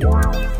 Wow.